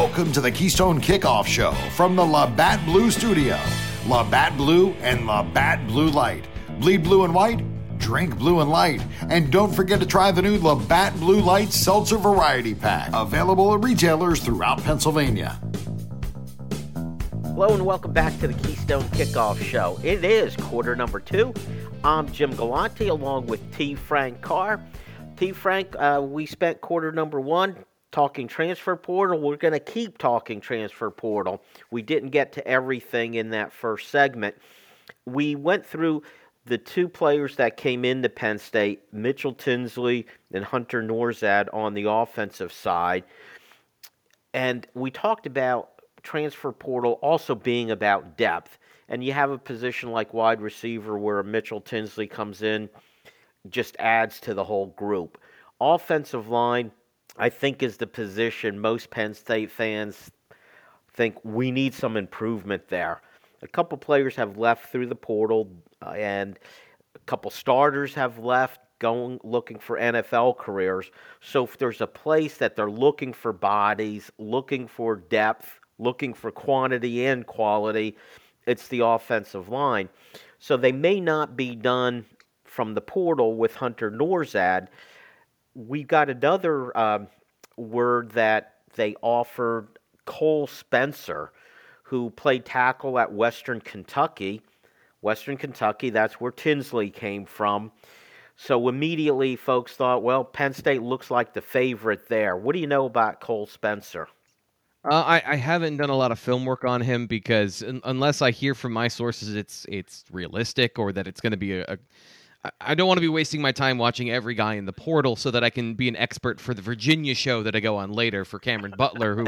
Welcome to the Keystone Kickoff Show from the Labatt Blue Studio. Labatt Blue and Labatt Blue Light. Bleed blue and white, drink blue and light. And don't forget to try the new Labatt Blue Light Seltzer Variety Pack, available at retailers throughout Pennsylvania. Hello and welcome back to the Keystone Kickoff Show. It is quarter number two. I'm Jim Galanti along with T. Frank Carr. T. Frank, we spent quarter number one talking transfer portal. We're going to keep talking transfer portal. We didn't get to everything in that first segment. We went through the two players that came into Penn State, Mitchell Tinsley and Hunter Norzad on the offensive side. And we talked about transfer portal also being about depth. And you have a position like wide receiver where Mitchell Tinsley comes in, just adds to the whole group. Offensive line, I think, is the position most Penn State fans think we need some improvement there. A couple players have left through the portal, and a couple starters have left looking for NFL careers. So if there's a place that they're looking for bodies, looking for depth, looking for quantity and quality, it's the offensive line. So they may not be done from the portal with Hunter Norzad. We got another word that they offered Cole Spencer, who played tackle at Western Kentucky. Western Kentucky, that's where Tinsley came from. So immediately folks thought, well, Penn State looks like the favorite there. What do you know about Cole Spencer? I haven't done a lot of film work on him because unless I hear from my sources it's realistic or that it's going to be a I don't want to be wasting my time watching every guy in the portal so that I can be an expert for the Virginia show that I go on later for Cameron Butler, who,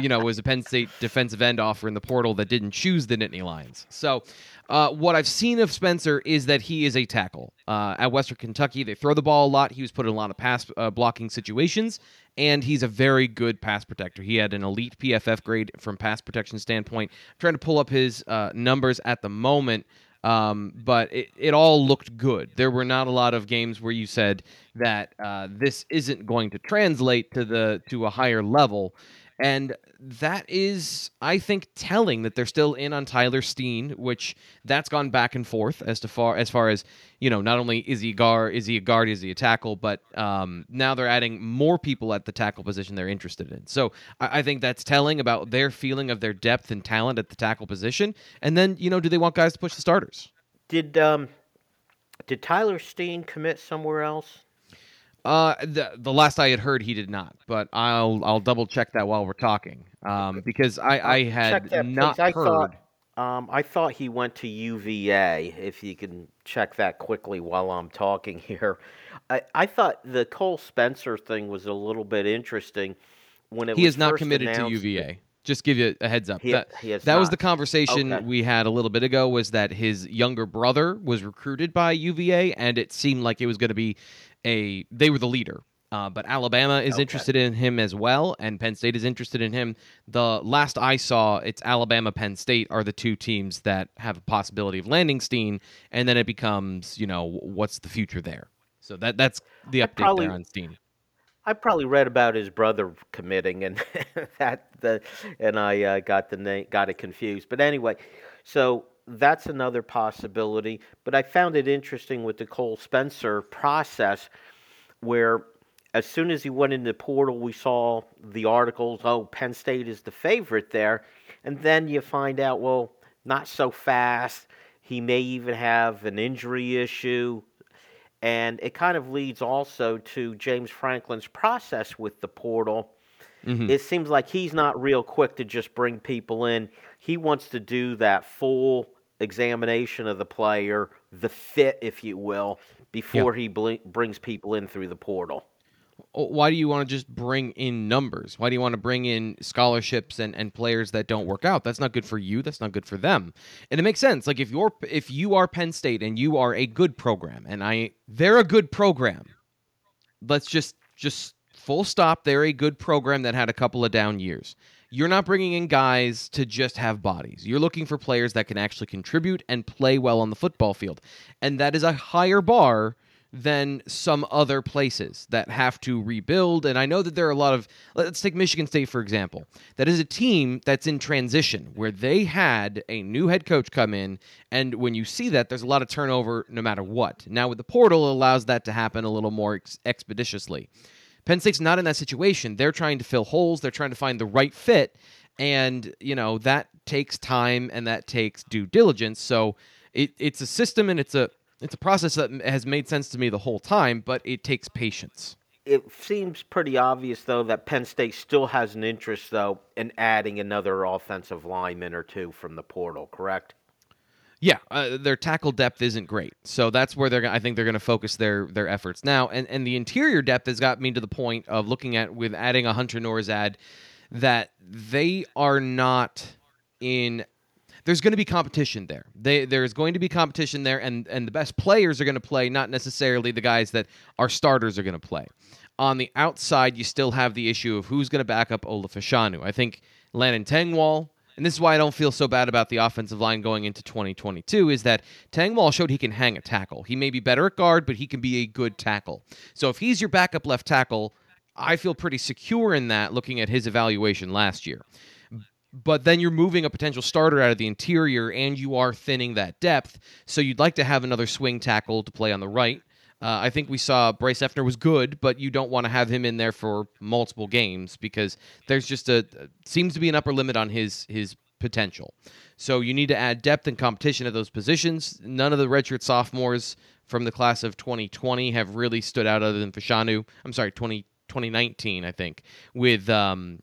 you know, was a Penn State defensive end offer in the portal that didn't choose the Nittany Lions. So what I've seen of Spencer is that he is a tackle. At Western Kentucky, they throw the ball a lot. He was put in a lot of pass blocking situations, and he's a very good pass protector. He had an elite PFF grade from pass protection standpoint. I'm trying to pull up his numbers at the moment. But it all looked good. There were not a lot of games where you said that this isn't going to translate to a higher level. And that is, I think, telling that they're still in on Tyler Steen, which that's gone back and forth as far as, you know, not only is he a guard, is he a tackle, but now they're adding more people at the tackle position they're interested in. So I think that's telling about their feeling of their depth and talent at the tackle position. And then, you know, do they want guys to push the starters? Did Tyler Steen commit somewhere else? The last I had heard, he did not, but I'll double check that while we're talking, because I had not heard. I thought he went to UVA. If you can check that quickly while I'm talking here, I thought the Cole Spencer thing was a little bit interesting when it was first announced. He is not committed to UVA. Just give you a heads up. That was the conversation we had a little bit ago, was that his younger brother was recruited by UVA, and it seemed like it was going to be they were the leader. But Alabama is interested in him as well, and Penn State is interested in him. The last I saw, it's Alabama, Penn State are the two teams that have a possibility of landing Steen, and then it becomes, you know, what's the future there? So that's the update there on Steen. I probably read about his brother committing, and I got the name, got it confused. But anyway, so that's another possibility. But I found it interesting with the Cole Spencer process, where as soon as he went into the portal, we saw the articles. Oh, Penn State is the favorite there, and then you find out, well, not so fast. He may even have an injury issue. And it kind of leads also to James Franklin's process with the portal. Mm-hmm. It seems like he's not real quick to just bring people in. He wants to do that full examination of the player, the fit, if you will, before he brings people in through the portal. Why do you want to just bring in numbers? Why do you want to bring in scholarships and players that don't work out? That's not good for you. That's not good for them. And it makes sense. Like if you are Penn State and you are a good program, and they're a good program. Let's just full stop. They're a good program that had a couple of down years. You're not bringing in guys to just have bodies. You're looking for players that can actually contribute and play well on the football field. And that is a higher bar than some other places that have to rebuild. And I know that there are a lot of, let's take Michigan State, for example. That is a team that's in transition, where they had a new head coach come in, and when you see that, there's a lot of turnover no matter what. Now with the portal, it allows that to happen a little more expeditiously. Penn State's not in that situation. They're trying to fill holes. They're trying to find the right fit. And, you know, that takes time and that takes due diligence. So it's a system and it's a process that has made sense to me the whole time, but it takes patience. It seems pretty obvious, though, that Penn State still has an interest, though, in adding another offensive lineman or two from the portal, correct? Yeah, their tackle depth isn't great. So that's where they're. I think they're going to focus their efforts now. And the interior depth has got me to the point of looking at, with adding a Hunter Norzad, that they are not in... There's going to be competition there. There's going to be competition there, and the best players are going to play, not necessarily the guys that our starters are going to play. On the outside, you still have the issue of who's going to back up Olafashanu. I think Landon Tengwall, and this is why I don't feel so bad about the offensive line going into 2022, is that Tengwall showed he can hang a tackle. He may be better at guard, but he can be a good tackle. So if he's your backup left tackle, I feel pretty secure in that, looking at his evaluation last year. But then you're moving a potential starter out of the interior, and you are thinning that depth, so you'd like to have another swing tackle to play on the right. I think we saw Bryce Eftner was good, but you don't want to have him in there for multiple games because there's just seems to be an upper limit on his potential. So you need to add depth and competition at those positions. None of the redshirt sophomores from the class of 2020 have really stood out other than Fashanu. I'm sorry, 2019, I think, with Ibrahim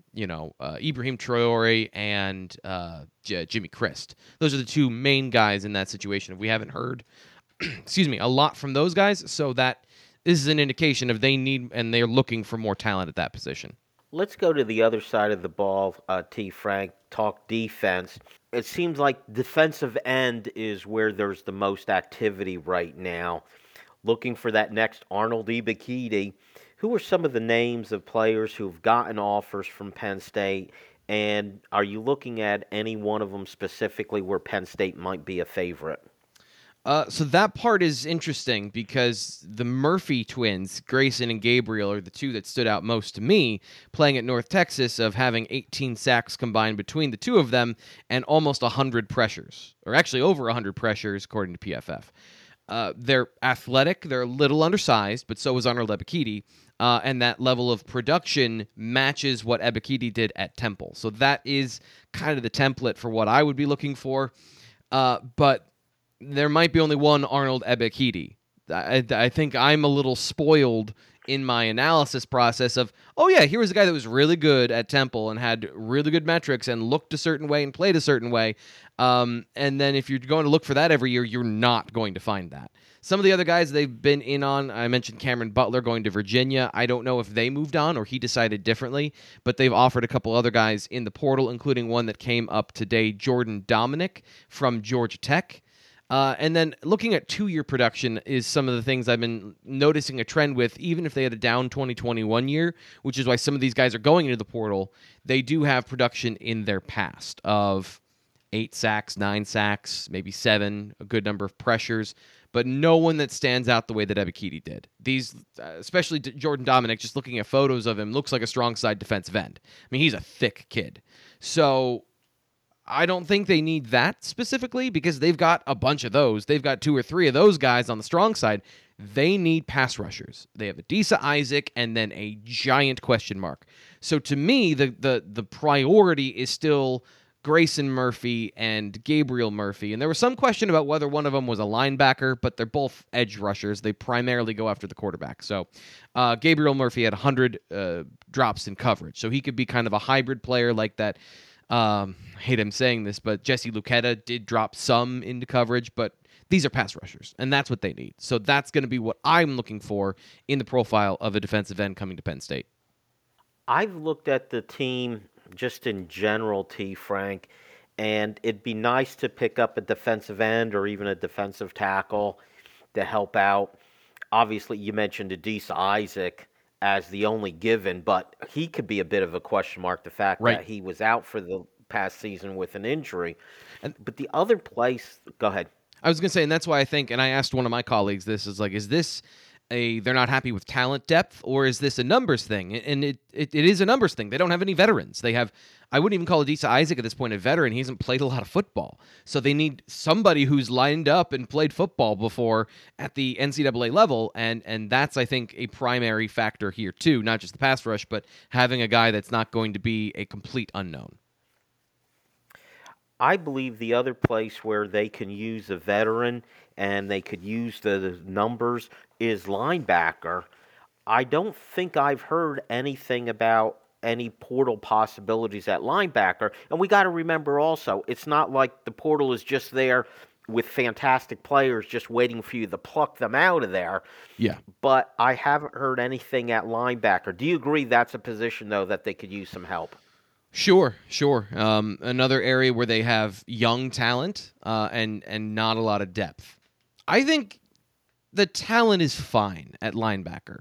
Traore and Jimmy Crist. Those are the two main guys in that situation. We haven't heard, a lot from those guys, so that is an indication of they need and they're looking for more talent at that position. Let's go to the other side of the ball, T. Frank, talk defense. It seems like defensive end is where there's the most activity right now. Looking for that next Arnold Ebiketie. Who are some of the names of players who've gotten offers from Penn State, and are you looking at any one of them specifically where Penn State might be a favorite? So that part is interesting because the Murphy twins, Grayson and Gabriel, are the two that stood out most to me, playing at North Texas, of having 18 sacks combined between the two of them and almost 100 pressures, or actually over 100 pressures, according to PFF. They're athletic, they're a little undersized, but so is Arnold Ebiketie. And that level of production matches what Ebiketie did at Temple. So that is kind of the template for what I would be looking for. But there might be only one Arnold Ebiketie. I think I'm a little spoiled in my analysis process of, oh yeah, here was a guy that was really good at Temple and had really good metrics and looked a certain way and played a certain way. And then if you're going to look for that every year, you're not going to find that. Some of the other guys they've been in on, I mentioned Cameron Butler going to Virginia. I don't know if they moved on or he decided differently, but they've offered a couple other guys in the portal, including one that came up today, Jordan Dominic from Georgia Tech. And then looking at two-year production is some of the things I've been noticing a trend with, even if they had a down 2021 year, which is why some of these guys are going into the portal. They do have production in their past of 8 sacks, 9 sacks, maybe 7, a good number of pressures. But no one that stands out the way that Ebiketie did. These, especially Jordan Dominic, just looking at photos of him, looks like a strong side defensive end. I mean, he's a thick kid. So I don't think they need that specifically because they've got a bunch of those. They've got 2 or 3 of those guys on the strong side. They need pass rushers. They have Adisa Isaac and then a giant question mark. So to me, the priority is still Grayson Murphy and Gabriel Murphy. And there was some question about whether one of them was a linebacker, but they're both edge rushers. They primarily go after the quarterback. So Gabriel Murphy had 100 drops in coverage. So he could be kind of a hybrid player like that. I hate him saying this, but Jesse Luketa did drop some into coverage, but these are pass rushers, and that's what they need. So that's going to be what I'm looking for in the profile of a defensive end coming to Penn State. I've looked at the team just in general, T. Frank, and it'd be nice to pick up a defensive end or even a defensive tackle to help out. Obviously, you mentioned Adisa Isaac as the only given, but he could be a bit of a question mark, the fact that he was out for the past season with an injury. But the other place... Go ahead. I was going to say, and that's why I think, and I asked one of my colleagues this, is like, is this they're not happy with talent depth, or is this a numbers thing? And it is a numbers thing. They don't have any veterans. They have, I wouldn't even call Adisa Isaac at this point a veteran. He hasn't played a lot of football. So they need somebody who's lined up and played football before at the NCAA level. And that's, I think, a primary factor here too, not just the pass rush, but having a guy that's not going to be a complete unknown. I believe the other place where they can use a veteran and they could use the numbers is linebacker. I don't think I've heard anything about any portal possibilities at linebacker. And we got to remember also, it's not like the portal is just there with fantastic players just waiting for you to pluck them out of there. Yeah. But I haven't heard anything at linebacker. Do you agree that's a position, though, that they could use some help? Sure. Another area where they have young talent and not a lot of depth. I think the talent is fine at linebacker,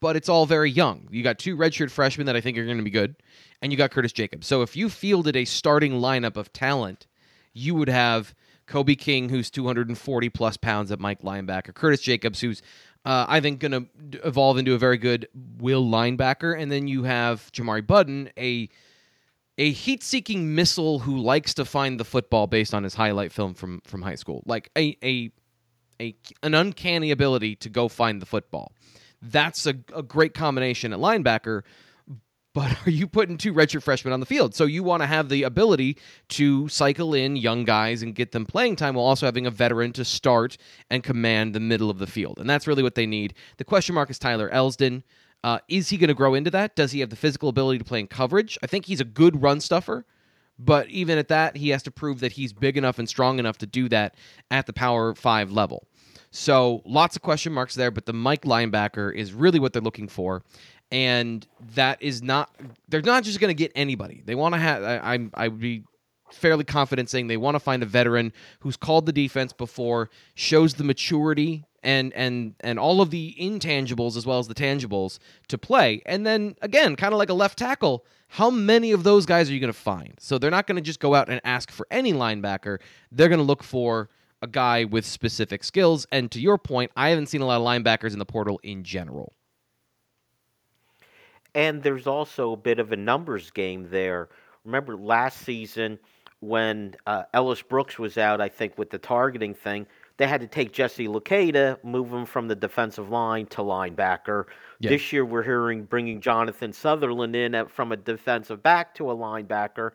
but it's all very young. You got two redshirt freshmen that I think are going to be good, and you got Curtis Jacobs. So if you fielded a starting lineup of talent, you would have Kobe King, who's 240-plus pounds at Mike linebacker, Curtis Jacobs, who's I think going to evolve into a very good will linebacker, and then you have Jamari Budden, a heat-seeking missile who likes to find the football based on his highlight film from high school. Like an uncanny ability to go find the football. That's a great combination at linebacker, but are you putting two redshirt freshmen on the field? So you want to have the ability to cycle in young guys and get them playing time while also having a veteran to start and command the middle of the field. And that's really what they need. The question mark is Tyler Elsdon. Is he going to grow into that? Does he have the physical ability to play in coverage? I think he's a good run stuffer, but even at that, he has to prove that he's big enough and strong enough to do that at the Power 5 level. So lots of question marks there, but the Mike linebacker is really what they're looking for, and that is not, they're not just going to get anybody. They want to have, I would be fairly confident saying they want to find a veteran who's called the defense before, shows the maturity and all of the intangibles as well as the tangibles to play. And then, again, kind of like a left tackle, how many of those guys are you going to find? So they're not going to just go out and ask for any linebacker. They're going to look for a guy with specific skills. And to your point, I haven't seen a lot of linebackers in the portal in general. And there's also a bit of a numbers game there. Remember last season when Ellis Brooks was out, I think, with the targeting thing, they had to take Jesse Luketa, move him from the defensive line to linebacker. Yeah. This year we're hearing bringing Jonathan Sutherland in from a defensive back to a linebacker,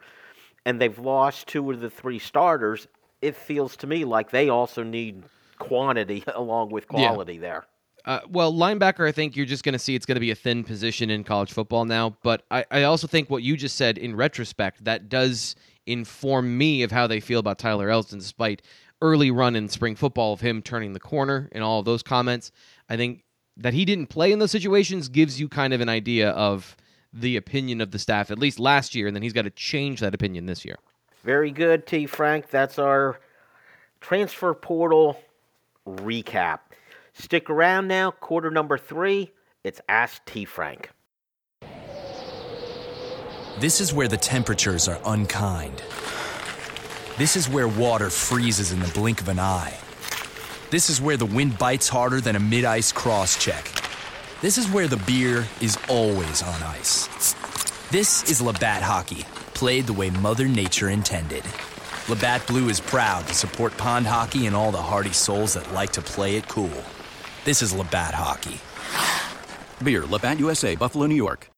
and they've lost two of the three starters. It feels to me like they also need quantity along with quality there. Well, linebacker, I think you're just going to see it's going to be a thin position in college football now. But I also think what you just said in retrospect, that does inform me of how they feel about Tyler Elsdon, despite early run in spring football of him turning the corner and all of those comments. I think that he didn't play in those situations gives you kind of an idea of the opinion of the staff, at least last year, and then he's got to change that opinion this year. Very good, T. Frank. That's our transfer portal recap. Stick around now. Quarter number 3, it's Ask T. Frank. This is where the temperatures are unkind. This is where water freezes in the blink of an eye. This is where the wind bites harder than a mid-ice cross-check. This is where the beer is always on ice. This is Labatt hockey, played the way Mother Nature intended. Labatt Blue is proud to support pond hockey and all the hardy souls that like to play it cool. This is Labatt hockey. Beer, Labatt USA, Buffalo, New York.